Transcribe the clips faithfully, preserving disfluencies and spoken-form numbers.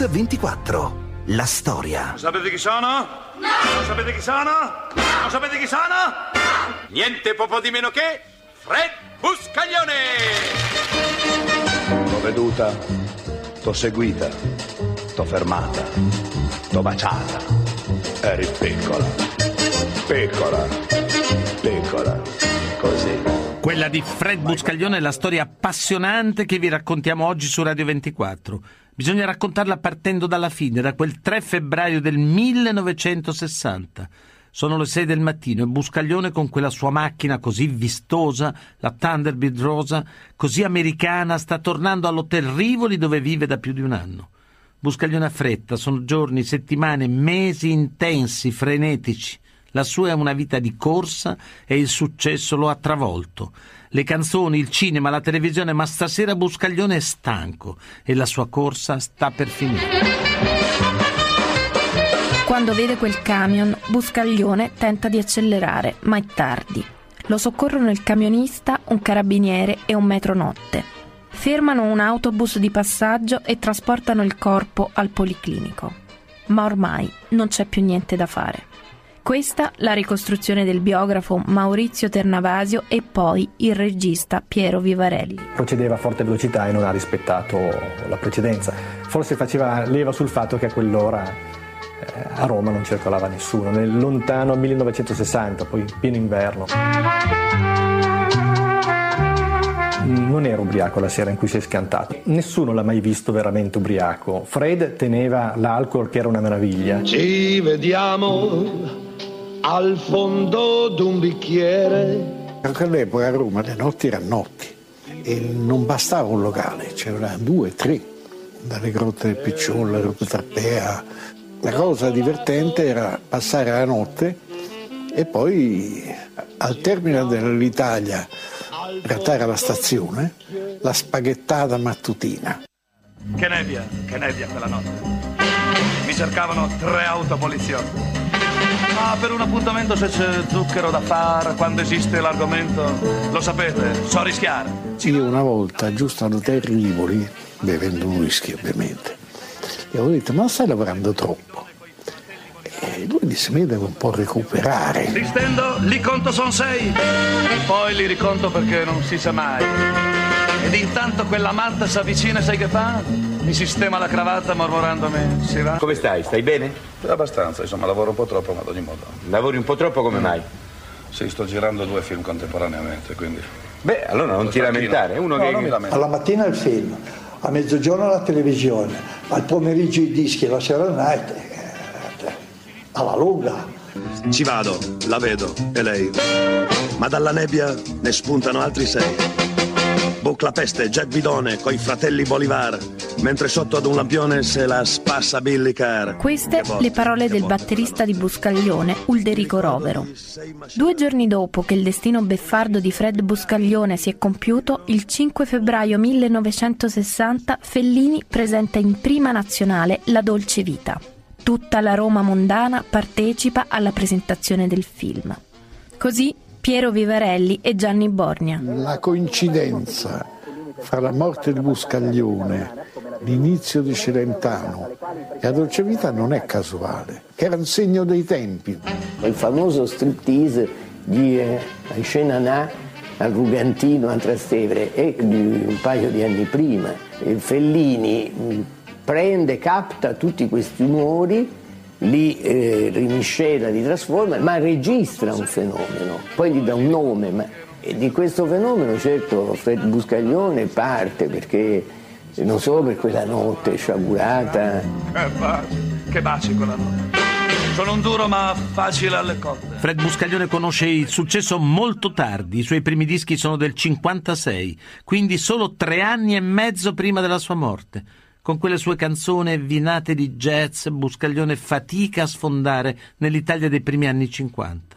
Mix ventiquattro. La storia. Sapete chi sono? No! Non sapete chi sono? No! Non sapete chi sono? No! Niente po' di meno che Fred Buscaglione! T'ho veduta, t'ho seguita, t'ho fermata, t'ho baciata. Eri piccola, piccola, piccola, così. Quella di Fred Buscaglione è la storia appassionante che vi raccontiamo oggi su Radio ventiquattro. Bisogna raccontarla partendo dalla fine, da quel tre febbraio del millenovecentosessanta. Sono le sei del mattino e Buscaglione, con quella sua macchina così vistosa, la Thunderbird Rosa, così americana, sta tornando all'hotel Rivoli dove vive da più di un anno. Buscaglione ha fretta, sono giorni, settimane, mesi intensi, frenetici. La sua è una vita di corsa e il successo lo ha travolto. Le canzoni, il cinema, la televisione, ma stasera Buscaglione è stanco e la sua corsa sta per finire. Quando vede quel camion, Buscaglione tenta di accelerare, ma è tardi. Lo soccorrono il camionista, un carabiniere e un metronotte. Fermano un autobus di passaggio e trasportano il corpo al policlinico. Ma ormai non c'è più niente da fare. Questa la ricostruzione del biografo Maurizio Ternavasio e poi il regista Piero Vivarelli. Procedeva a forte velocità e non ha rispettato la precedenza. Forse faceva leva sul fatto che a quell'ora eh, a Roma non circolava nessuno, nel lontano millenovecentosessanta, poi in pieno inverno. Non era ubriaco la sera in cui si è scantato. Nessuno l'ha mai visto veramente ubriaco. Fred teneva l'alcol che era una meraviglia. Ci vediamo al fondo d'un bicchiere. Anche all'epoca a Roma le notti erano notti e non bastava un locale, c'erano due, tre, dalle grotte del Picciolo, la grotta Trappea. La cosa divertente era passare la notte e poi al termine dell'Italia, in realtà era la stazione, la spaghettata mattutina. Che nebbia, che nebbia quella notte. Mi cercavano tre auto poliziotti. Ma per un appuntamento, se c'è zucchero da far, quando esiste l'argomento, lo sapete, so rischiare. Io una volta, giusto all'hotel Rivoli, bevendo un whisky ovviamente, gli avevo detto, ma stai lavorando troppo. E lui disse, mi devo un po' recuperare. Li stendo, li conto son sei, poi li riconto perché non si sa mai. Ed intanto quella Marta si avvicina, sai che fa? Mi sistema la cravatta mormorandomi, si va? Come stai? Stai bene? Abbastanza, insomma, lavoro un po' troppo, ma ad ogni modo. Lavori un po' troppo, come mm. mai? Sì, sto girando due film contemporaneamente, quindi... Beh, allora non ti lamentare, uno no, che... Non mi lamento. Alla mattina il film, a mezzogiorno la televisione, al pomeriggio i dischi, la sera il night, eh, alla lunga. Ci vado, la vedo, e lei. Ma dalla nebbia ne spuntano altri sei. Buclapeste, Jet Bidone, coi fratelli Bolivar, mentre sotto ad un lampione se la spassa Billy Carr. Queste le parole del batterista di Buscaglione, Ulderico Rovero. Due giorni dopo che il destino beffardo di Fred Buscaglione si è compiuto, il cinque febbraio millenovecentosessanta, Fellini presenta in prima nazionale La Dolce Vita. Tutta la Roma mondana partecipa alla presentazione del film. Così Piero Vivarelli e Gianni Borgna. La coincidenza fra la morte di Buscaglione, l'inizio di Celentano e la Dolce Vita non è casuale, che era un segno dei tempi. Il famoso striptease di Scenanà al Rugantino a Trastevere è di un paio di anni prima. Fellini prende, capta tutti questi umori, li eh, rimiscela, li trasforma, ma registra un fenomeno, poi gli dà un nome, ma... e di questo fenomeno certo Fred Buscaglione parte, perché non solo per quella notte sciagurata. Che baci, che baci quella notte, sono un duro ma facile alle cotte. Fred Buscaglione conosce il successo molto tardi, i suoi primi dischi sono del cinquantasei, quindi solo tre anni e mezzo prima della sua morte. Con quelle sue canzoni vinate di jazz, Buscaglione fatica a sfondare nell'Italia dei primi anni cinquanta.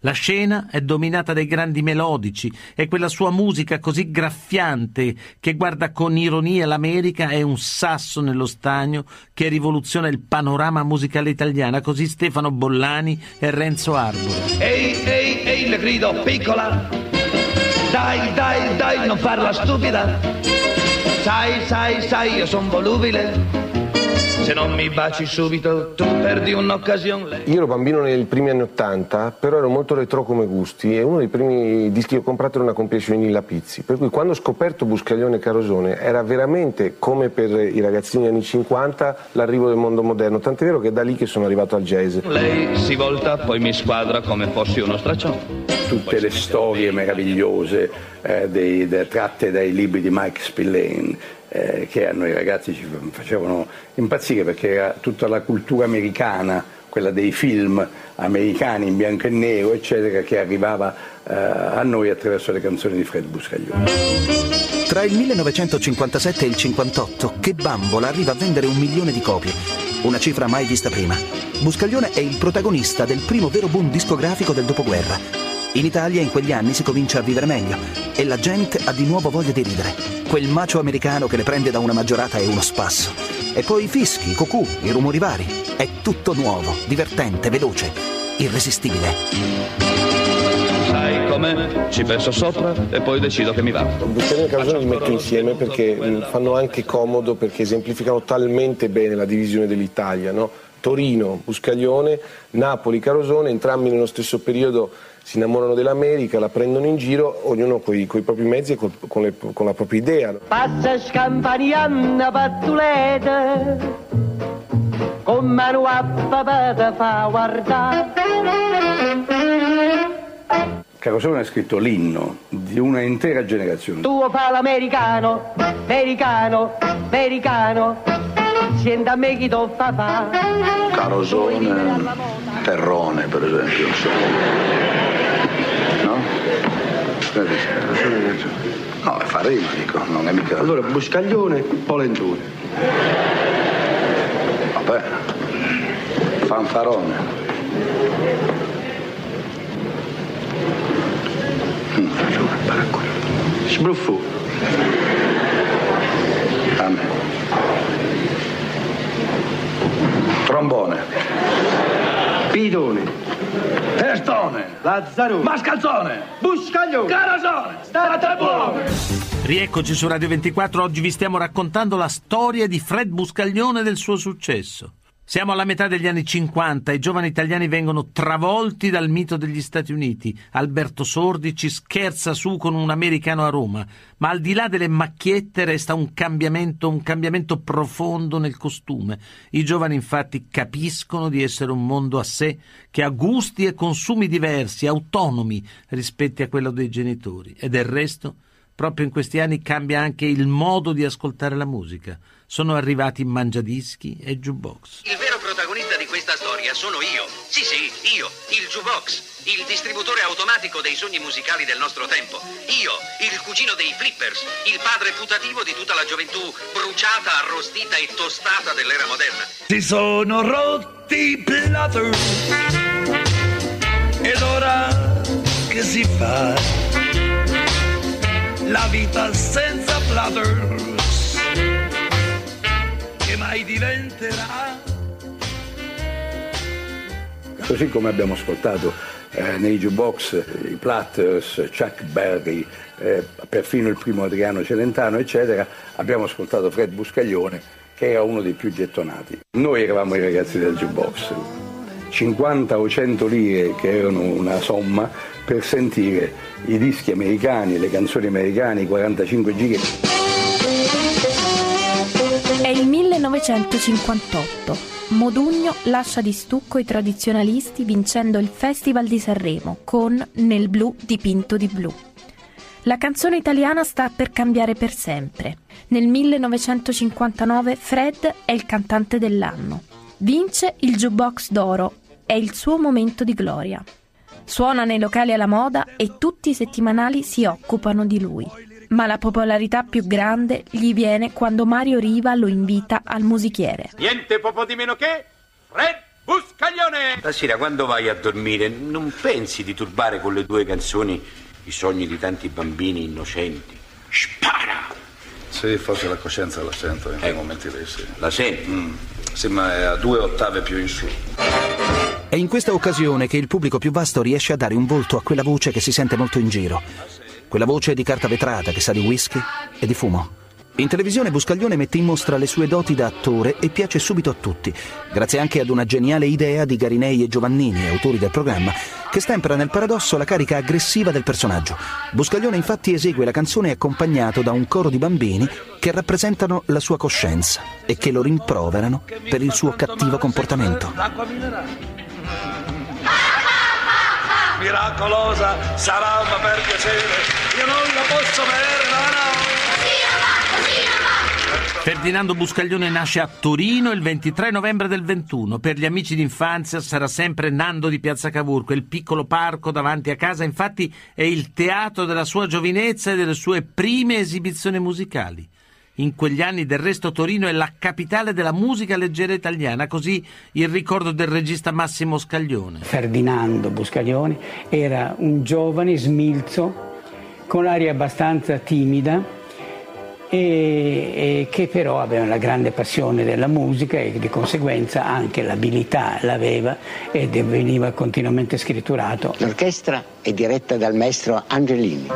La scena è dominata dai grandi melodici e quella sua musica così graffiante che guarda con ironia l'America è un sasso nello stagno che rivoluziona il panorama musicale italiano, così Stefano Bollani e Renzo Arbore. Ehi, ehi, ehi, le grido, piccola, dai, dai, dai, non farla stupida. Sai, sai, sai, io son volubile, Se non mi baci subito tu perdi un'occasione. Io ero bambino nei primi anni ottanta, però ero molto retro come gusti e uno dei primi dischi che ho comprato era una compilation in La Pizzi, per cui quando ho scoperto Buscaglione e Carosone era veramente come per i ragazzini anni cinquanta l'arrivo del mondo moderno, tant'è vero che è da lì che sono arrivato al jazz. Lei si volta poi mi squadra come fossi uno straccione. Tutte le storie meravigliose eh, dei, de, tratte dai libri di Mike Spillane eh, che a noi ragazzi ci facevano impazzire perché era tutta la cultura americana, quella dei film americani in bianco e nero eccetera, che arrivava eh, a noi attraverso le canzoni di Fred Buscaglione. Tra il millenovecentocinquantasette e il cinquantotto Che Bambola arriva a vendere un milione di copie, una cifra mai vista prima. Buscaglione è il protagonista del primo vero boom discografico del dopoguerra. In Italia in quegli anni si comincia a vivere meglio e la gente ha di nuovo voglia di ridere. Quel macio americano che le prende da una maggiorata è uno spasso. E poi i fischi, i cucù, i rumori vari. È tutto nuovo, divertente, veloce, irresistibile. Sai com'è? Ci penso sopra e poi decido che mi va. Buscaglione e Carosone li metto insieme perché fanno anche comodo, perché esemplificano talmente bene la divisione dell'Italia, no? Torino, Buscaglione, Napoli, Carosone, entrambi nello stesso periodo si innamorano dell'America, la prendono in giro, ognuno coi, coi propri mezzi e con, con, le, con la propria idea. Passa scampanianna pattuleta, con mano a papà da fa guardare. Carosone ha scritto l'inno di una intera generazione. Tuo fa l'americano, americano, americano. Sienta a me chi t'ho papà. Carosone, Terrone per esempio, no? No, è fa rima, dico, non è mica. Allora Buscaglione, Polentone. Vabbè, Fanfarone. Fanfarone, Baracone. Sbruffù. A me. Trombone, Pidone, Testone, Lazzaro, Mascalzone, Buscaglione, Carosone, state buone! Rieccoci su Radio ventiquattro, oggi vi stiamo raccontando la storia di Fred Buscaglione e del suo successo. Siamo alla metà degli anni cinquanta, i giovani italiani vengono travolti dal mito degli Stati Uniti. Alberto Sordi ci scherza su con Un americano a Roma, ma al di là delle macchiette resta un cambiamento, un cambiamento profondo nel costume. I giovani infatti capiscono di essere un mondo a sé, che ha gusti e consumi diversi, autonomi rispetto a quello dei genitori. E del resto, proprio in questi anni cambia anche il modo di ascoltare la musica. Sono arrivati mangiadischi e jukebox. Il vero protagonista di questa storia sono io. Sì, sì, io, il jukebox, il distributore automatico dei sogni musicali del nostro tempo. Io, il cugino dei flippers, il padre putativo di tutta la gioventù bruciata, arrostita e tostata dell'era moderna. Si sono rotti i platter ed ora che si fa? La vita senza platters che mai diventerà. Così come abbiamo ascoltato eh, nei jukebox i Platters, Chuck Berry, eh, perfino il primo Adriano Celentano eccetera, abbiamo ascoltato Fred Buscaglione che era uno dei più gettonati. Noi eravamo i ragazzi del jukebox, cinquanta o cento lire che erano una somma per sentire i dischi americani, le canzoni americane, i quarantacinque giga. È il millenovecentocinquantotto. Modugno lascia di stucco i tradizionalisti vincendo il Festival di Sanremo con Nel blu dipinto di blu. La canzone italiana sta per cambiare per sempre. Nel millenovecentocinquantanove Fred è il cantante dell'anno. Vince il Jukebox d'oro. È il suo momento di gloria. Suona nei locali alla moda e tutti i settimanali si occupano di lui. Ma la popolarità più grande gli viene quando Mario Riva lo invita al musichiere. Niente popò di meno che Fred Buscaglione! La sera quando vai a dormire non pensi di turbare con le tue canzoni i sogni di tanti bambini innocenti. Spara! Sì, forse la coscienza la sento in quei eh, momenti lì, sì. La senti? Mm. Sì, ma è a due ottave più in su. È in questa occasione che il pubblico più vasto riesce a dare un volto a quella voce che si sente molto in giro. Quella voce di carta vetrata che sa di whisky e di fumo. In televisione Buscaglione mette in mostra le sue doti da attore e piace subito a tutti, grazie anche ad una geniale idea di Garinei e Giovannini, autori del programma, che stempera nel paradosso la carica aggressiva del personaggio. Buscaglione infatti esegue la canzone accompagnato da un coro di bambini che rappresentano la sua coscienza e che lo rimproverano per il suo cattivo comportamento. L'acqua minerale miracolosa sarà, ma per piacere, io non la posso bere, no, no. Ferdinando Buscaglione nasce a Torino il ventitré novembre del ventuno. Per gli amici d'infanzia sarà sempre Nando di Piazza Cavour. Quel piccolo parco davanti a casa, infatti, è il teatro della sua giovinezza e delle sue prime esibizioni musicali. In quegli anni, del resto, Torino è la capitale della musica leggera italiana, così il ricordo del regista Massimo Scaglione. Ferdinando Buscaglione era un giovane smilzo, con aria abbastanza timida, e, e che però aveva una grande passione della musica e di conseguenza anche l'abilità l'aveva ed veniva continuamente scritturato. L'orchestra è diretta dal maestro Angelini.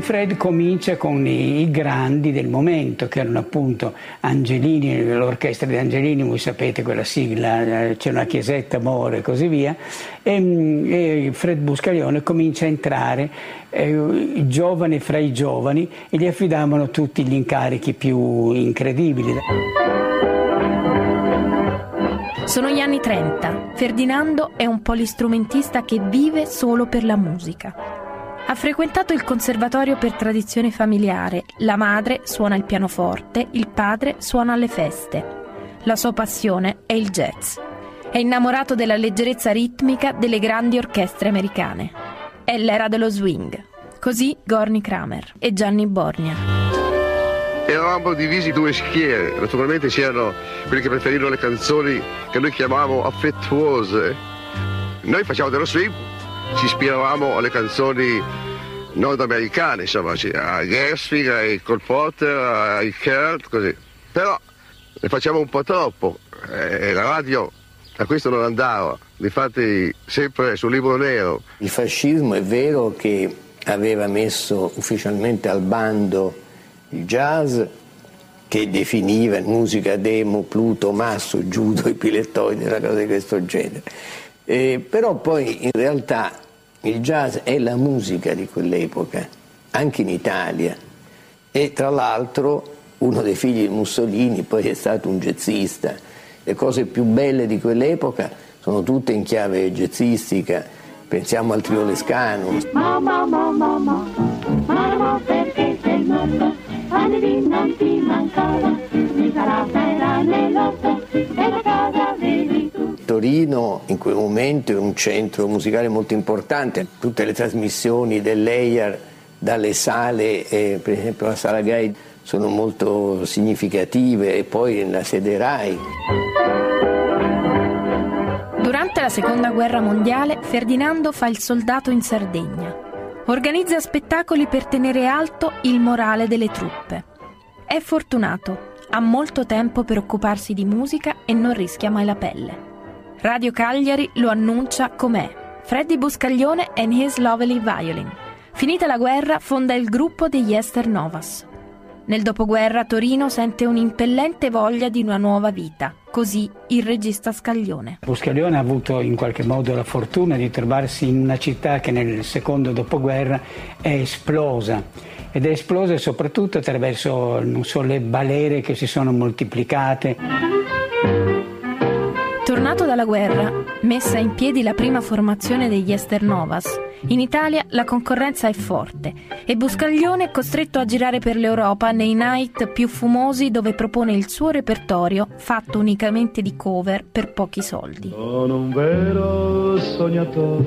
Fred comincia con i grandi del momento, che erano appunto Angelini, l'orchestra di Angelini, voi sapete quella sigla, c'è una chiesetta, amore e così via, e, e Fred Buscaglione comincia a entrare eh, giovane fra i giovani e gli affidavano tutti gli incarichi più incredibili. Sono gli anni trenta, Ferdinando è un polistrumentista che vive solo per la musica. Ha frequentato il conservatorio per tradizione familiare, la madre suona il pianoforte, il padre suona alle feste. La sua passione è il jazz. È innamorato della leggerezza ritmica delle grandi orchestre americane. È l'era dello swing. Così Gorni Kramer e Gianni Borgna. Eravamo divisi due schiere, naturalmente c'erano quelli che preferivano le canzoni che noi chiamavamo affettuose. Noi facciamo dello swing. Ci ispiravamo alle canzoni nordamericane, insomma, a Gershwin, ai Cole Porter, ai Kurt, così. Però ne facciamo un po' troppo e la radio a questo non andava, difatti sempre sul libro nero. Il fascismo è vero che aveva messo ufficialmente al bando il jazz, che definiva musica demo, Pluto, Masso, Giudo, i Pilettoidi, una cosa di questo genere. Eh, però poi in realtà il jazz è la musica di quell'epoca, anche in Italia, e tra l'altro uno dei figli di Mussolini poi è stato un jazzista. Le cose più belle di quell'epoca sono tutte in chiave jazzistica, pensiamo al Trio Lescano. Mamma, mamma, mamma, mamma, perché sei morto, anni non ti mancava, mi sarà vera nell'otto e la casa vivi tu. Torino in quel momento è un centro musicale molto importante, tutte le trasmissioni dell'E I A R dalle sale, eh, per esempio la Sala Gai, sono molto significative, e poi la sede Rai. Durante la Seconda Guerra Mondiale Ferdinando fa il soldato in Sardegna, organizza spettacoli per tenere alto il morale delle truppe. È fortunato, ha molto tempo per occuparsi di musica e non rischia mai la pelle. Radio Cagliari lo annuncia com'è: Freddy Buscaglione and his lovely violin. Finita la guerra fonda il gruppo degli Aster Novas. Nel dopoguerra Torino sente un'impellente voglia di una nuova vita, così il regista Scaglione. Buscaglione ha avuto in qualche modo la fortuna di trovarsi in una città che nel secondo dopoguerra è esplosa. Ed è esplosa soprattutto attraverso, non so, le balere che si sono moltiplicate. Tornato dalla guerra, messa in piedi la prima formazione degli Aster Novas, in Italia la concorrenza è forte e Buscaglione è costretto a girare per l'Europa nei night più fumosi, dove propone il suo repertorio fatto unicamente di cover per pochi soldi. Sono un vero sognatore,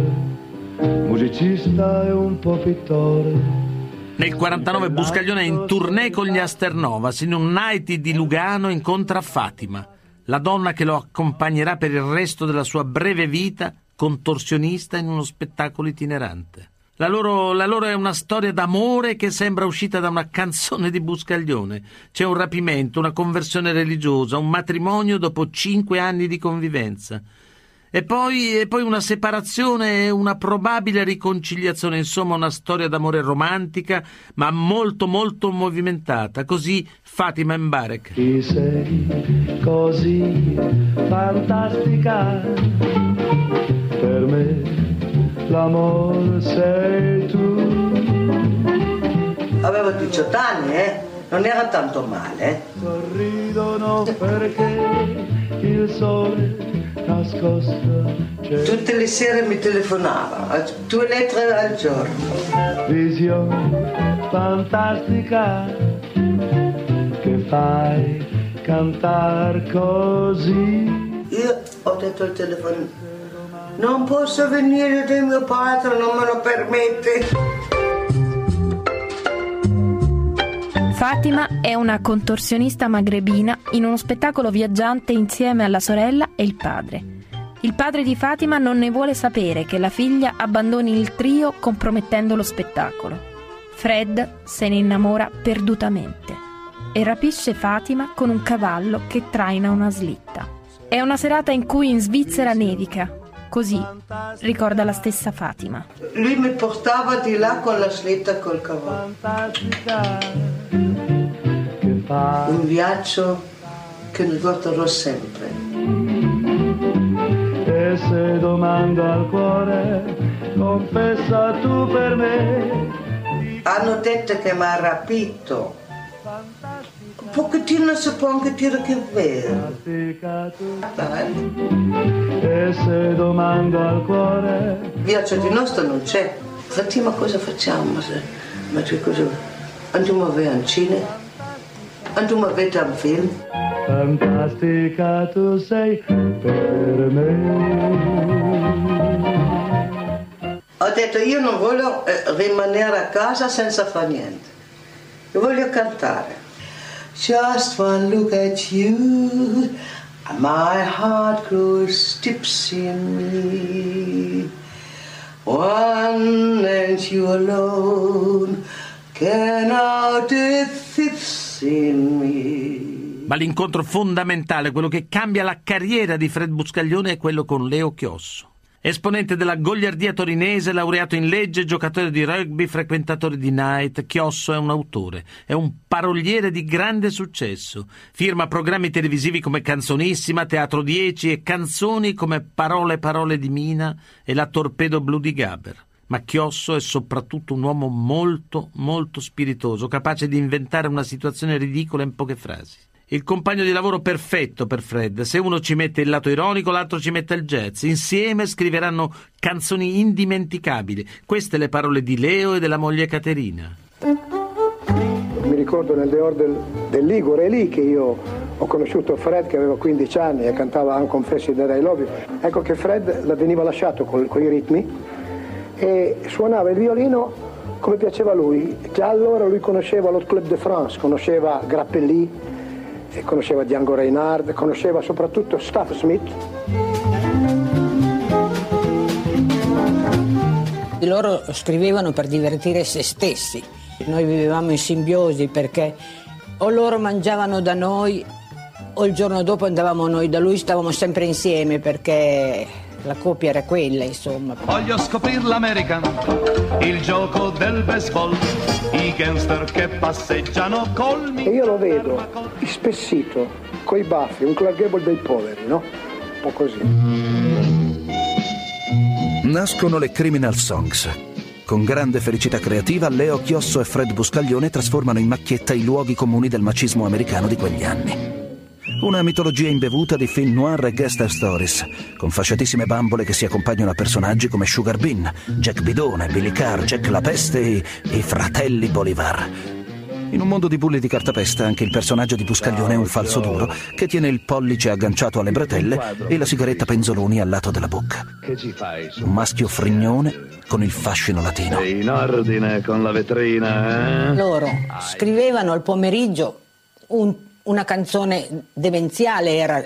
musicista e un po' pittore. Nel quarantanove Buscaglione è in tournée con gli Aster Novas. In un night di Lugano incontra Fatima, la donna che lo accompagnerà per il resto della sua breve vita, contorsionista in uno spettacolo itinerante. La loro, la loro è una storia d'amore che sembra uscita da una canzone di Buscaglione. C'è un rapimento, una conversione religiosa, un matrimonio dopo cinque anni di convivenza. E poi, e poi una separazione e una probabile riconciliazione, insomma una storia d'amore romantica, ma molto molto movimentata. Così Fatima Mbarek. Ti sei così fantastica, per me l'amore sei tu. Avevo diciotto anni, eh? Non era tanto male. Sorridono perché il sole nascosto. Tutte le sere mi telefonava, due lettere al giorno. Visione fantastica che fai cantar così. Io ho detto al telefono, non posso venire da mio padre, non me lo permette. Fatima è una contorsionista magrebina in uno spettacolo viaggiante insieme alla sorella e il padre. Il padre di Fatima non ne vuole sapere che la figlia abbandoni il trio compromettendo lo spettacolo. Fred se ne innamora perdutamente e rapisce Fatima con un cavallo che traina una slitta. È una serata in cui in Svizzera nevica, così ricorda la stessa Fatima. Lui mi portava di là con la slitta e col cavallo. Un viaggio che ricorderò sempre. E se domanda al cuore, confessa tu per me. Hanno detto che mi ha rapito. Un pochettino si può anche dire che è vero. E se domanda al cuore, viaggio di nostro non c'è. Fatima, cosa facciamo? Ma che cosa? Andiamo a vedere al cinema. Andiamo a vedere un film. Fantastica tu sei per me. Ho detto io non voglio rimanere a casa senza fare niente. Io voglio cantare. Just one look at you, my heart grows tipsy in me. One and you alone can out it. Ma l'incontro fondamentale, quello che cambia la carriera di Fred Buscaglione, è quello con Leo Chiosso. Esponente della goliardia torinese, laureato in legge, giocatore di rugby, frequentatore di night, Chiosso è un autore, è un paroliere di grande successo. Firma programmi televisivi come Canzonissima, Teatro Dieci e canzoni come Parole Parole di Mina e La Torpedo Blu di Gaber. Ma Chiosso è soprattutto un uomo molto, molto spiritoso, capace di inventare una situazione ridicola in poche frasi. Il compagno di lavoro perfetto per Fred. Se uno ci mette il lato ironico, l'altro ci mette il jazz. Insieme scriveranno canzoni indimenticabili. Queste le parole di Leo e della moglie Caterina. Mi ricordo nel Deor del, del Ligure, è lì che io ho conosciuto Fred, che aveva quindici anni e cantava anche Confessi del Rai Lobby. Ecco che Fred veniva lasciato con, con i ritmi e suonava il violino come piaceva a lui. Già allora lui conosceva l'Hot Club de France, conosceva Grappelli, conosceva Django Reinhardt, conosceva soprattutto Staff Smith. Loro scrivevano per divertire se stessi, noi vivevamo in simbiosi perché o loro mangiavano da noi o il giorno dopo andavamo noi da lui, stavamo sempre insieme perché la coppia era quella, insomma. Voglio scoprire l'American, il gioco del baseball, i gangster che passeggiano col mio. E io lo vedo ispessito, coi baffi, un Clark Gable dei poveri, no? Un po' così. Nascono le criminal songs. Con grande felicità creativa, Leo Chiosso e Fred Buscaglione trasformano in macchietta i luoghi comuni del macismo americano di quegli anni. Una mitologia imbevuta di film noir e gangster stories, con fasciatissime bambole che si accompagnano a personaggi come Sugar Bean, Jack Bidone, Billy Carr, Jack La Peste e i fratelli Bolivar. In un mondo di bulli di cartapesta, anche il personaggio di Buscaglione è un falso duro che tiene il pollice agganciato alle bretelle e la sigaretta penzoloni al lato della bocca. Un maschio frignone con il fascino latino. In ordine con la vetrina, eh? Loro scrivevano al pomeriggio un Una canzone demenziale era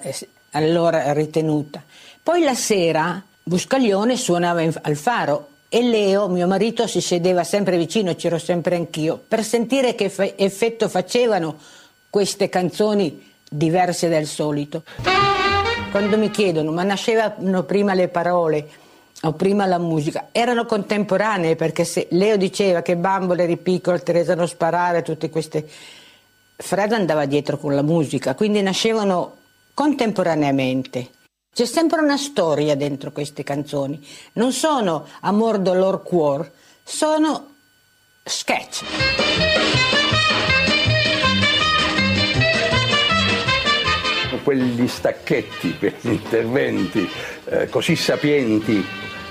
allora ritenuta. Poi la sera Buscaglione suonava in, al faro e Leo, mio marito, si sedeva sempre vicino, c'ero sempre anch'io, per sentire che fe- effetto facevano queste canzoni diverse dal solito. Quando mi chiedono, ma nascevano prima le parole o prima la musica, erano contemporanee, perché se Leo diceva che Bambola eri piccolo, Teresa non sparare, tutte queste, Fred andava dietro con la musica, quindi nascevano contemporaneamente. C'è sempre una storia dentro queste canzoni, non sono amor dolor cuor, sono sketch. Quegli stacchetti, quegli interventi eh, così sapienti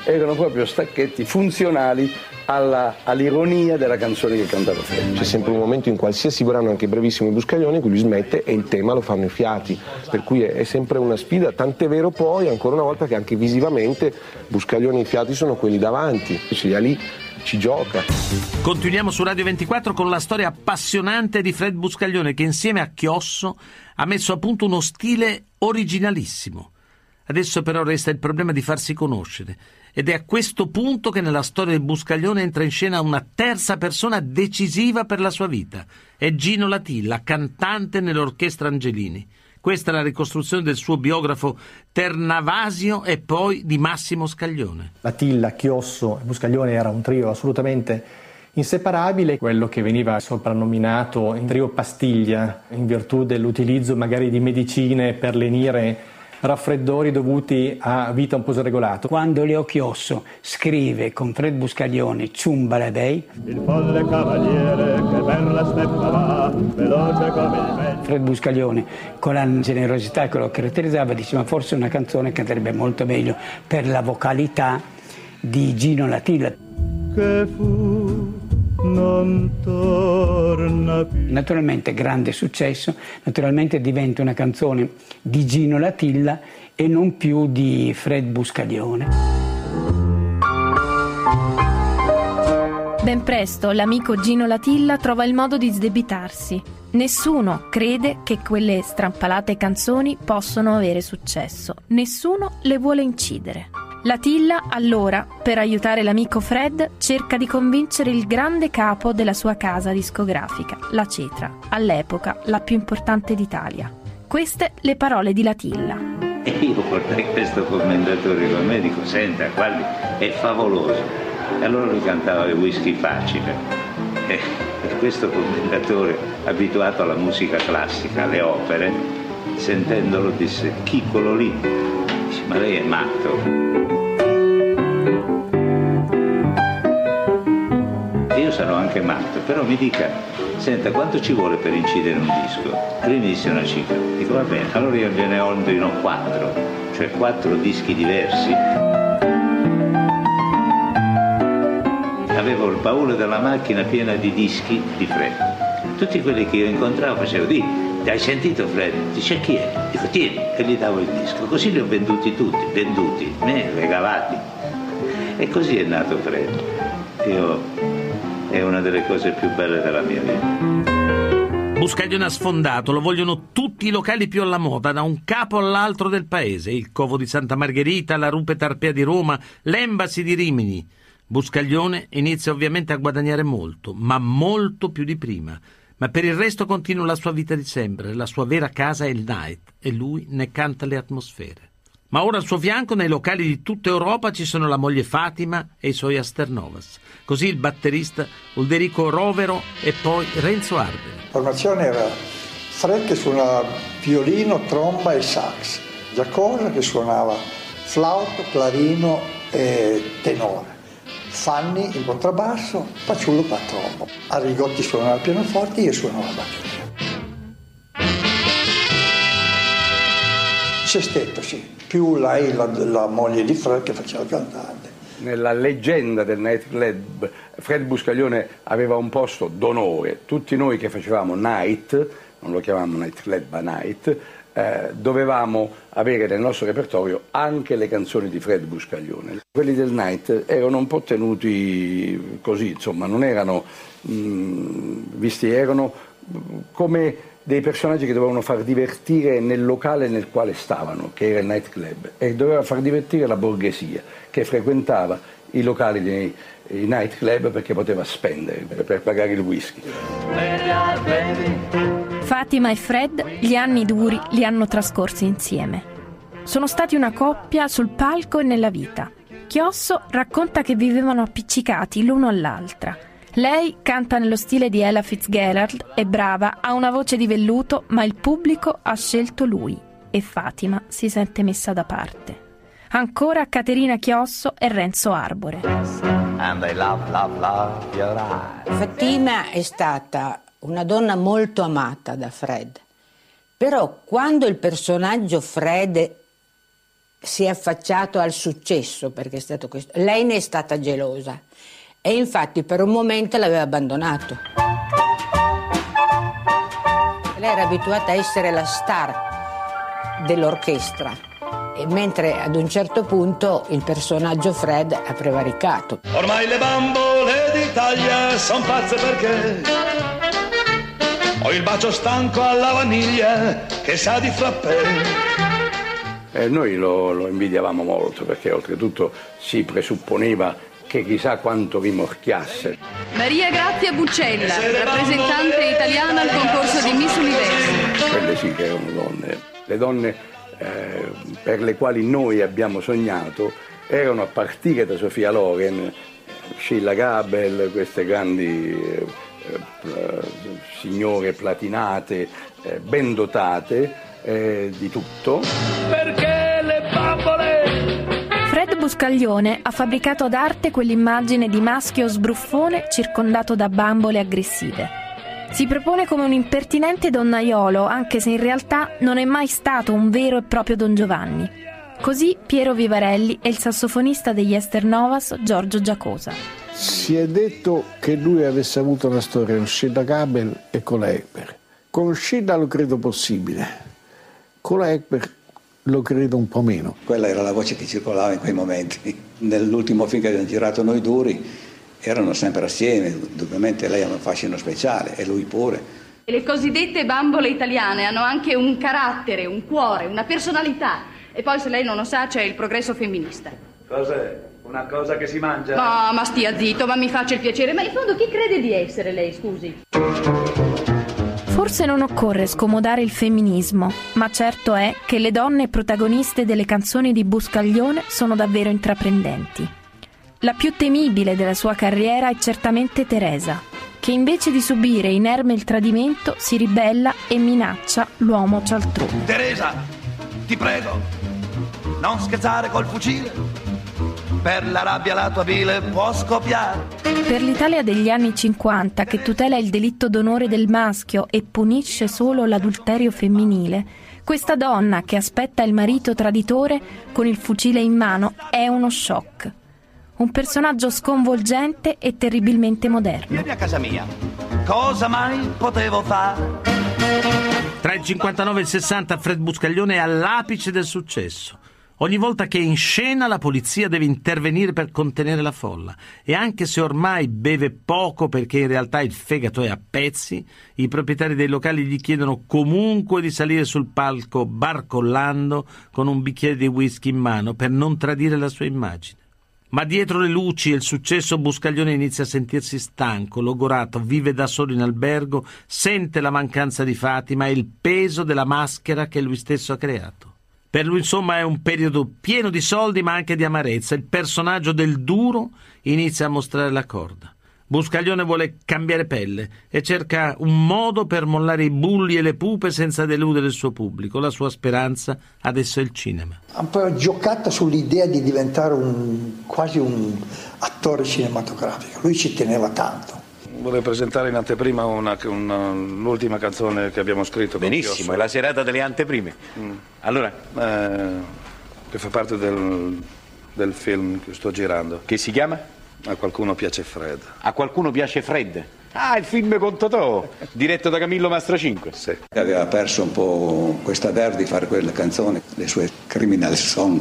erano proprio stacchetti funzionali alla, all'ironia della canzone che cantava Fred. C'è sempre un momento in qualsiasi brano, anche brevissimo di Buscaglione, in cui lui smette e il tema lo fanno i fiati, per cui è, è sempre una sfida, tant'è vero poi ancora una volta che anche visivamente Buscaglione e i fiati sono quelli davanti, ce li ha lì, ci gioca. Continuiamo su Radio ventiquattro con la storia appassionante di Fred Buscaglione, che insieme a Chiosso ha messo a punto uno stile originalissimo. Adesso però resta il problema di farsi conoscere, ed è a questo punto che nella storia di Buscaglione entra in scena una terza persona decisiva per la sua vita. È Gino Latilla, cantante nell'orchestra Angelini. Questa è la ricostruzione del suo biografo Ternavasio e poi di Massimo Scaglione. Latilla, Chiosso e Buscaglione era un trio assolutamente inseparabile, quello che veniva soprannominato in trio pastiglia, in virtù dell'utilizzo magari di medicine per lenire raffreddori dovuti a vita un po' sregolata. Quando Leo Chiosso scrive con Fred Buscaglione Ciumbala Dei, il folle cavaliere che per la steppa va, veloce come il vento. Fred Buscaglione, con la generosità che lo caratterizzava, diceva forse una canzone che andrebbe molto meglio per la vocalità di Gino Latilla. Che fu, non torna più. Naturalmente grande successo, naturalmente diventa una canzone di Gino Latilla e non più di Fred Buscaglione. Ben presto l'amico Gino Latilla trova il modo di sdebitarsi. Nessuno crede che quelle strampalate canzoni possano avere successo. Nessuno le vuole incidere. Latilla allora, per aiutare l'amico Fred, cerca di convincere il grande capo della sua casa discografica, la Cetra, all'epoca la più importante d'Italia. Queste le parole di Latilla. E io portai questo commendatore col medico, senta, guardi, è favoloso. E allora lui cantava il whisky facile e questo commendatore, abituato alla musica classica, alle opere, sentendolo disse: chi quello lì? Dice, ma lei è matto. Io sarò anche matto, però mi dica, senta, quanto ci vuole per incidere un disco? Lui mi disse una cifra, dico va bene, allora io gliene ordino quattro, cioè quattro dischi diversi. Avevo il baule della macchina piena di dischi di Fred. Tutti quelli che io incontravo facevo di, hai sentito Fred? Dice chi è? Dico tieni, e gli davo il disco. Così li ho venduti tutti, venduti, me regalati. E così è nato Fred. Io, è una delle cose più belle della mia vita. Buscaglione ha sfondato, lo vogliono tutti i locali più alla moda, da un capo all'altro del paese. Il Covo di Santa Margherita, la Rupe Tarpea di Roma, l'Embassy di Rimini. Buscaglione inizia ovviamente a guadagnare molto, ma molto più di prima. Ma per il resto continua la sua vita di sempre. La sua vera casa è il night e lui ne canta le atmosfere. Ma ora al suo fianco, nei locali di tutta Europa, ci sono la moglie Fatima e i suoi Aster Novas. Così il batterista Ulderico Rovero e poi Renzo Arbore. La formazione era Fred che suonava violino, tromba e sax, Giacosa che suonava flauto, clarino e tenore, Fanni il contrabbasso, Paciullo qua trombo, Arrigotti suonava il pianoforte e io suonavo la batteria. Sestetto, sì, più lei, la, la moglie di Fred che faceva il cantante. Nella leggenda del Night Club, Fred Buscaglione aveva un posto d'onore. Tutti noi che facevamo Night, non lo chiamavamo Night Club ma Night, Eh, dovevamo avere nel nostro repertorio anche le canzoni di Fred Buscaglione. Quelli del night erano un po' tenuti così, insomma, non erano mh, visti, erano mh, come dei personaggi che dovevano far divertire nel locale nel quale stavano, che era il night club, e doveva far divertire la borghesia che frequentava i locali dei i night club perché poteva spendere per, per pagare il whisky. Fatima e Fred gli anni duri li hanno trascorsi insieme. Sono stati una coppia sul palco e nella vita. Chiosso racconta che vivevano appiccicati l'uno all'altra. Lei canta nello stile di Ella Fitzgerald, è brava, ha una voce di velluto, ma il pubblico ha scelto lui e Fatima si sente messa da parte. Ancora Caterina Chiosso e Renzo Arbore. Love, love, love Fatima è stata una donna molto amata da Fred, però quando il personaggio Fred si è affacciato al successo, perché è stato questo, lei ne è stata gelosa e infatti per un momento l'aveva abbandonato. Lei era abituata a essere la star dell'orchestra. E mentre ad un certo punto il personaggio Fred ha prevaricato. Ormai le bambole d'Italia son pazze perché ho il bacio stanco alla vaniglia che sa di frappè. Eh, noi lo, lo invidiavamo molto perché oltretutto si presupponeva che chissà quanto vi morchiasse. Maria Grazia Buccella, rappresentante italiana al concorso di Miss Universo. Quelle sì che erano donne. Le donne Eh, per le quali noi abbiamo sognato erano a partire da Sofia Loren, Scilla Gabel, queste grandi eh, eh, signore platinate, eh, ben dotate eh, di tutto. Perché le bambole? Fred Buscaglione ha fabbricato ad arte quell'immagine di maschio sbruffone circondato da bambole aggressive. Si propone come un impertinente donnaiolo, anche se in realtà non è mai stato un vero e proprio Don Giovanni. Così Piero Vivarelli e il sassofonista degli Aster Novas, Giorgio Giacosa. Si è detto che lui avesse avuto una storia con Scilla Gabel e Cole Porter. Con Scilla lo credo possibile, Cole Porter lo credo un po' meno. Quella era la voce che circolava in quei momenti. Nell'ultimo film che abbiamo girato noi duri, erano sempre assieme, indubbiamente lei ha un fascino speciale e lui pure. Le cosiddette bambole italiane hanno anche un carattere, un cuore, una personalità. E poi, se lei non lo sa, c'è il progresso femminista. Cos'è? Una cosa che si mangia? No, ma stia zitto, ma mi faccia il piacere. Ma in fondo chi crede di essere lei, scusi? Forse non occorre scomodare il femminismo, ma certo è che le donne protagoniste delle canzoni di Buscaglione sono davvero intraprendenti. La più temibile della sua carriera è certamente Teresa, che invece di subire inerme il tradimento si ribella e minaccia l'uomo cialtrone. Teresa, ti prego, non scherzare col fucile, per la rabbia la tua bile può scoppiare. Per l'Italia degli anni cinquanta, che tutela il delitto d'onore del maschio e punisce solo l'adulterio femminile, questa donna che aspetta il marito traditore con il fucile in mano è uno shock. Un personaggio sconvolgente e terribilmente moderno. Vieni a casa mia. Cosa mai potevo fare? Tra il cinquantanove e il sessanta Fred Buscaglione è all'apice del successo. Ogni volta che è in scena la polizia deve intervenire per contenere la folla. E anche se ormai beve poco perché in realtà il fegato è a pezzi, i proprietari dei locali gli chiedono comunque di salire sul palco barcollando con un bicchiere di whisky in mano per non tradire la sua immagine. Ma dietro le luci e il successo Buscaglione inizia a sentirsi stanco, logorato, vive da solo in albergo, sente la mancanza di Fatima e il peso della maschera che lui stesso ha creato. Per lui insomma è un periodo pieno di soldi ma anche di amarezza. Il personaggio del duro inizia a mostrare la corda. Buscaglione vuole cambiare pelle e cerca un modo per mollare i bulli e le pupe senza deludere il suo pubblico. La sua speranza adesso è il cinema. Ha giocato sull'idea di diventare un, quasi un attore cinematografico. Lui ci teneva tanto. Vorrei presentare in anteprima una, una, l'ultima canzone che abbiamo scritto. Benissimo, è la serata delle anteprime. Mm. Allora, eh, che fa parte del, del film che sto girando. Che si chiama? A qualcuno piace Fred. A qualcuno piace Fred? Ah, il film con Totò, diretto da Camillo Mastrocinque. Sì. Aveva perso un po' questa verve di fare quelle canzoni, le sue criminal song.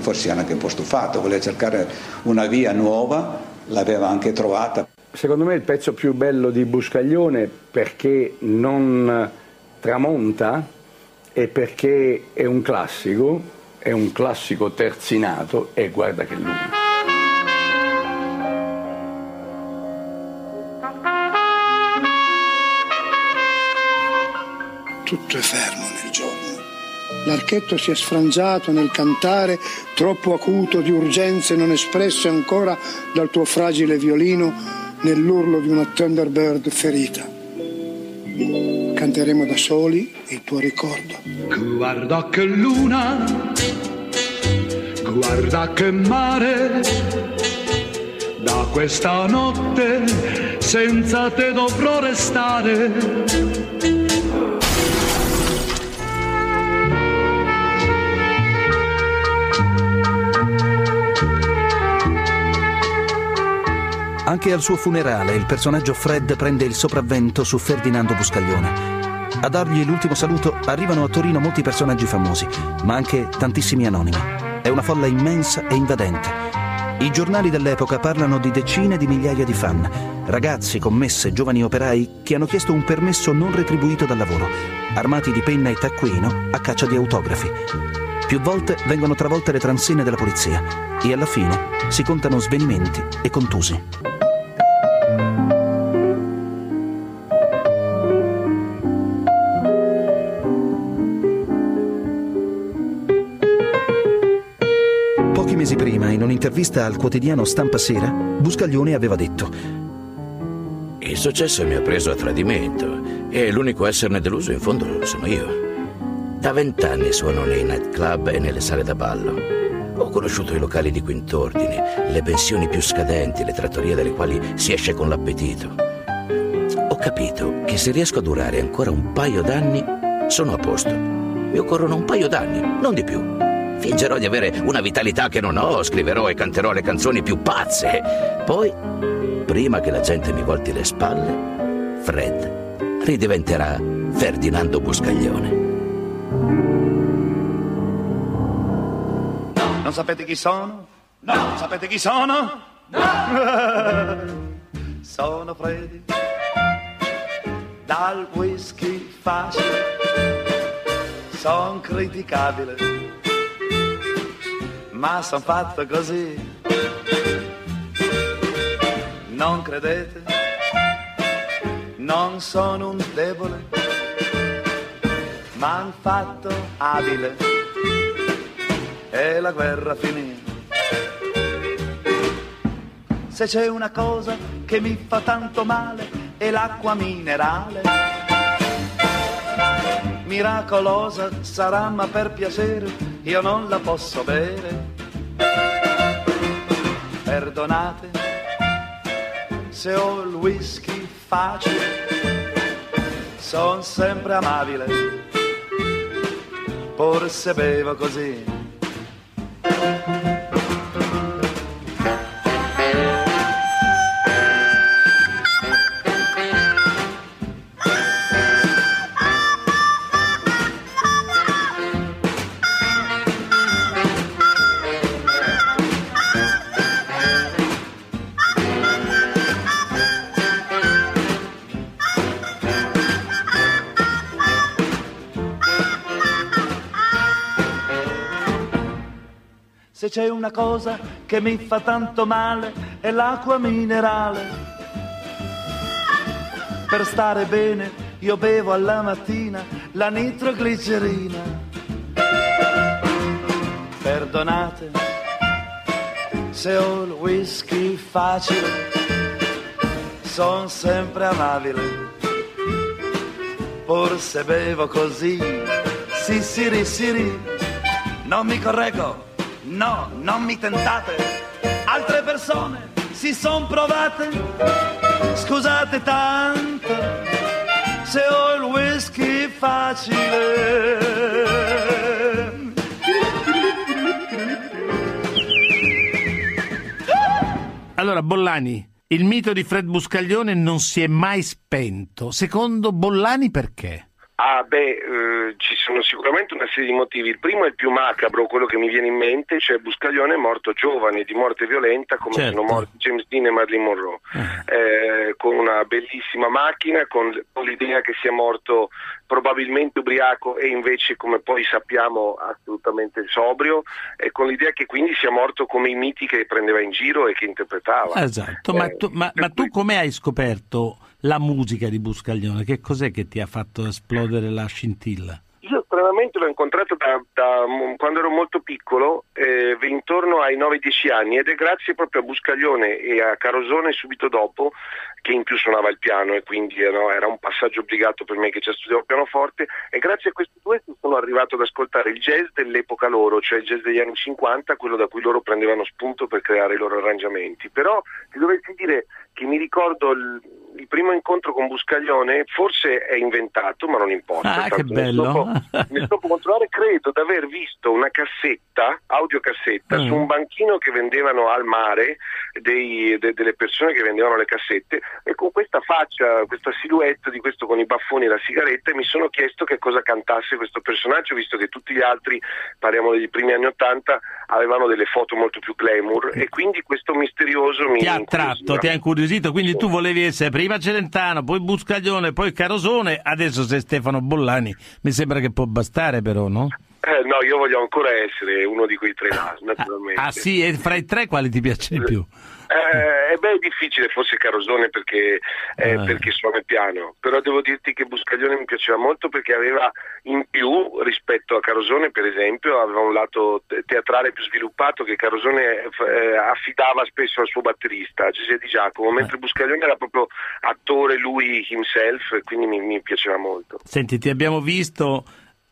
Forse si era anche un po' stufato, voleva cercare una via nuova, l'aveva anche trovata. Secondo me è il pezzo più bello di Buscaglione perché non tramonta e perché è un classico, è un classico terzinato e guarda che lungo. Tutto è fermo nel giorno, L'archetto si è sfrangiato nel cantare, troppo acuto di urgenze non espresse ancora dal tuo fragile violino, nell'urlo di una Thunderbird ferita. Canteremo da soli il tuo ricordo. Guarda che luna, guarda che mare, da questa notte senza te dovrò restare. Anche al suo funerale il personaggio Fred prende il sopravvento su Ferdinando Buscaglione. A dargli l'ultimo saluto arrivano a Torino molti personaggi famosi, ma anche tantissimi anonimi. È una folla immensa e invadente. I giornali dell'epoca parlano di decine di migliaia di fan, ragazzi, commesse, giovani operai che hanno chiesto un permesso non retribuito dal lavoro, armati di penna e taccuino a caccia di autografi. Più volte vengono travolte le transenne della polizia e alla fine si contano svenimenti e contusi. Intervista al quotidiano Stampa Sera, Buscaglione aveva detto: il successo mi ha preso a tradimento e l'unico a esserne deluso in fondo sono io. Da vent'anni suono nei nightclub e nelle sale da ballo. Ho conosciuto i locali di quint'ordine, le pensioni più scadenti, le trattorie dalle quali si esce con l'appetito. Ho capito che se riesco a durare ancora un paio d'anni sono a posto. Mi occorrono un paio d'anni, non di più. Fingerò di avere una vitalità che non ho, scriverò e canterò le canzoni più pazze. Poi, prima che la gente mi volti le spalle, Fred ridiventerà Ferdinando Buscaglione. No. Non sapete chi sono? No. Non sapete chi sono? No. Sono Freddy, dal whisky facile, son criticabile, ma son fatto così. Non credete, non sono un debole, ma han fatto abile e la guerra finì. Se c'è una cosa che mi fa tanto male è l'acqua minerale, miracolosa sarà ma per piacere io non la posso bere. Perdonate se ho il whisky facile, son sempre amabile, forse bevo così. C'è una cosa che mi fa tanto male è l'acqua minerale. Per stare bene io bevo alla mattina la nitroglicerina. Perdonate se ho il whisky facile, son sempre amabile, forse bevo così. Sì, sì, sì, non mi correggo. No, non mi tentate, altre persone si son provate. Scusate tanto se ho il whisky facile. Allora, Bollani, il mito di Fred Buscaglione non si è mai spento. Secondo Bollani perché? Ah beh, eh, ci sono sicuramente una serie di motivi. Il primo è il più macabro, quello che mi viene in mente, cioè Buscaglione è morto giovane, di morte violenta, come certo. Sono morti James Dean e Marilyn Monroe, eh, con una bellissima macchina, con l'idea che sia morto probabilmente ubriaco e invece, come poi sappiamo, assolutamente sobrio, e con l'idea che quindi sia morto come i miti che prendeva in giro e che interpretava. Esatto, eh, ma tu, ma, ma tu come hai scoperto la musica di Buscaglione? Che cos'è che ti ha fatto esplodere la scintilla? Io Stranamente l'ho incontrato da, da quando ero molto piccolo, eh, intorno ai nove dieci anni, ed è grazie proprio a Buscaglione e a Carosone subito dopo, che in più suonava il piano e quindi no, era un passaggio obbligato per me che già studiavo pianoforte, e grazie a questi due sono arrivato ad ascoltare il jazz dell'epoca loro, cioè il jazz degli anni cinquanta, quello da cui loro prendevano spunto per creare i loro arrangiamenti. Però ti dovessi dire che mi ricordo il, il primo incontro con Buscaglione, forse è inventato ma non importa. Ah, che bello! Ne sto, po- ne sto po- controllare, credo di aver visto una cassetta, audiocassetta, mm. su un banchino che vendevano al mare dei, de, delle persone che vendevano le cassette, e con questa faccia, questa silhouette di questo con i baffoni e la sigaretta, e mi sono chiesto che cosa cantasse questo personaggio, visto che tutti gli altri, parliamo degli primi anni ottanta, avevano delle foto molto più glamour, e quindi questo misterioso mi... Ti ha attratto, ti ha incuriosito, quindi tu volevi essere prima Celentano, poi Buscaglione, poi Carosone, adesso sei Stefano Bollani, mi sembra che può bastare però, no? Eh, no, io voglio ancora essere uno di quei tre là, naturalmente. Ah sì, e fra i tre quali ti piace di più? Eh, beh, è difficile, forse Carosone perché, eh, ah. perché suona il piano, però devo dirti che Buscaglione mi piaceva molto perché aveva in più, rispetto a Carosone per esempio, aveva un lato teatrale più sviluppato che Carosone eh, affidava spesso al suo batterista Giuseppe Di Giacomo, mentre ah. Buscaglione era proprio attore lui himself, e quindi mi, mi piaceva molto. Senti, ti abbiamo visto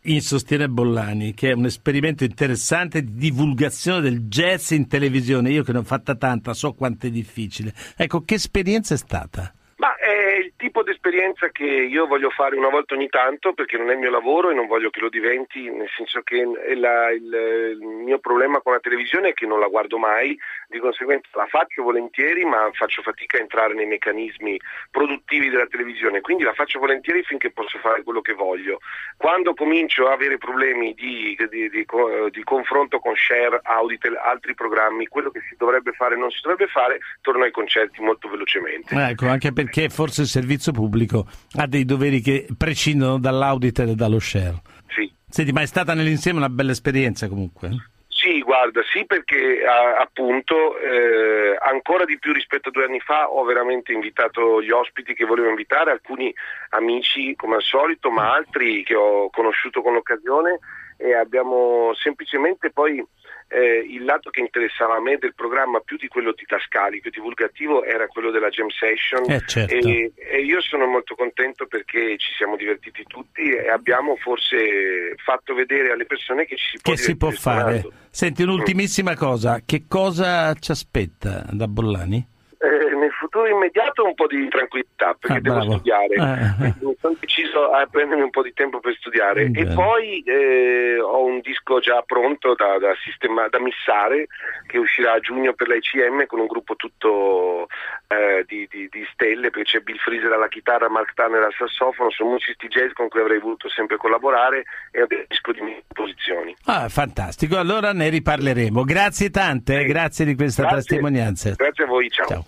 in Sostiene Bollani, che è un esperimento interessante di divulgazione del jazz in televisione. Io che ne ho fatta tanta so quanto è difficile. Ecco, che esperienza è stata? Ma è il tipo di esperienza che io voglio fare una volta ogni tanto, perché non è il mio lavoro e non voglio che lo diventi, nel senso che la, il, il mio problema con la televisione è che non la guardo mai, di conseguenza la faccio volentieri ma faccio fatica a entrare nei meccanismi produttivi della televisione, quindi la faccio volentieri finché posso fare quello che voglio. Quando comincio a avere problemi di, di, di, di confronto con Share, Auditel, altri programmi, quello che si dovrebbe fare e non si dovrebbe fare, torno ai concerti molto velocemente. Ecco, anche perché forse il servizio pubblico ha dei doveri che prescindono dall'Auditel e dallo Share. Sì. Senti, ma è stata nell'insieme una bella esperienza comunque? Sì, guarda, sì, perché ah, appunto eh, ancora di più rispetto a due anni fa ho veramente invitato gli ospiti che volevo invitare, alcuni amici come al solito, ma altri che ho conosciuto con l'occasione, e abbiamo semplicemente poi Eh, il lato che interessava a me del programma, più di quello didascalico e divulgativo, era quello della jam session, eh, certo. e, e io sono molto contento perché ci siamo divertiti tutti e abbiamo forse fatto vedere alle persone che ci si può, che si può fare. Senti, un'ultimissima mm. cosa, che cosa ci aspetta da Bollani? Eh, nel futuro immediato un po' di tranquillità, perché ah, devo bravo. studiare, eh, eh. sono deciso a prendermi un po' di tempo per studiare, eh, e beh. poi eh, ho un disco già pronto da, da, sistema, da missare, che uscirà a giugno per l'I C M con un gruppo tutto eh, di, di, di stelle, perché c'è Bill Freezer alla chitarra, Mark Turner al sassofono, sono musicisti jazz con cui avrei voluto sempre collaborare, e ho un disco di mie posizioni. Ah, fantastico, allora ne riparleremo. Grazie tante, eh, grazie di questa grazie. testimonianza. Grazie a voi, ciao. ciao.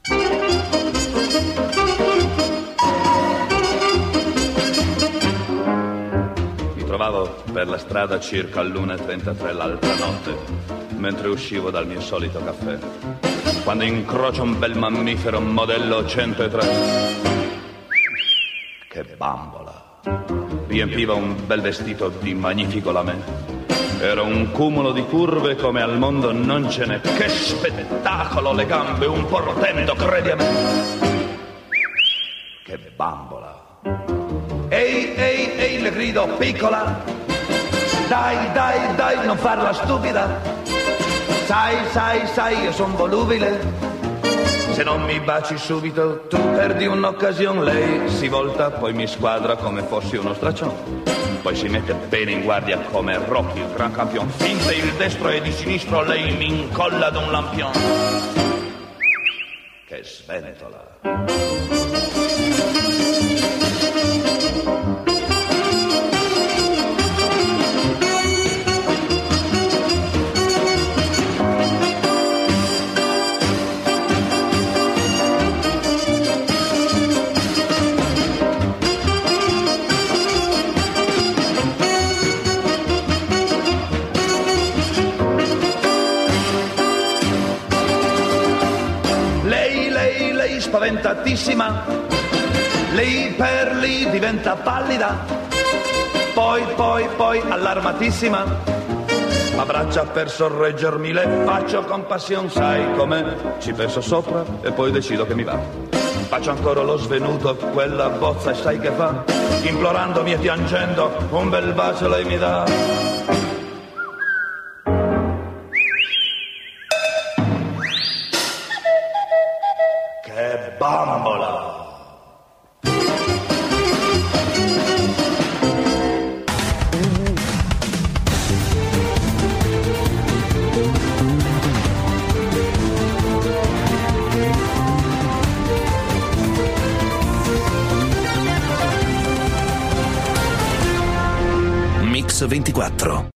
Mi trovavo per la strada circa l'una e trentatré l'altra notte, mentre uscivo dal mio solito caffè, quando incrocio un bel mammifero modello centotré. Che bambola! Riempiva un bel vestito di magnifico lamè. Era un cumulo di curve come al mondo non ce n'è. Che spettacolo, le gambe un po' rotendo, credi a me. Che bambola. Ehi, ehi, ehi, le grido, piccola. Dai, dai, dai, non farla stupida. Sai, sai, sai, io son volubile. Se non mi baci subito tu perdi un'occasione. Lei si volta, poi mi squadra come fossi uno straccione. Poi si mette bene in guardia come Rocky, il gran campion. Finte il destro e di sinistro lei mi incolla ad un lampion. Che sventola. Spaventatissima, lì per lì diventa pallida, Poi, poi, poi, allarmatissima, m'abbraccia per sorreggermi le faccio con passione, sai com'è, ci penso sopra e poi decido che mi va. Faccio ancora lo svenuto, quella bozza e sai che fa, implorandomi e piangendo, un bel bacio lei mi dà. ventiquattro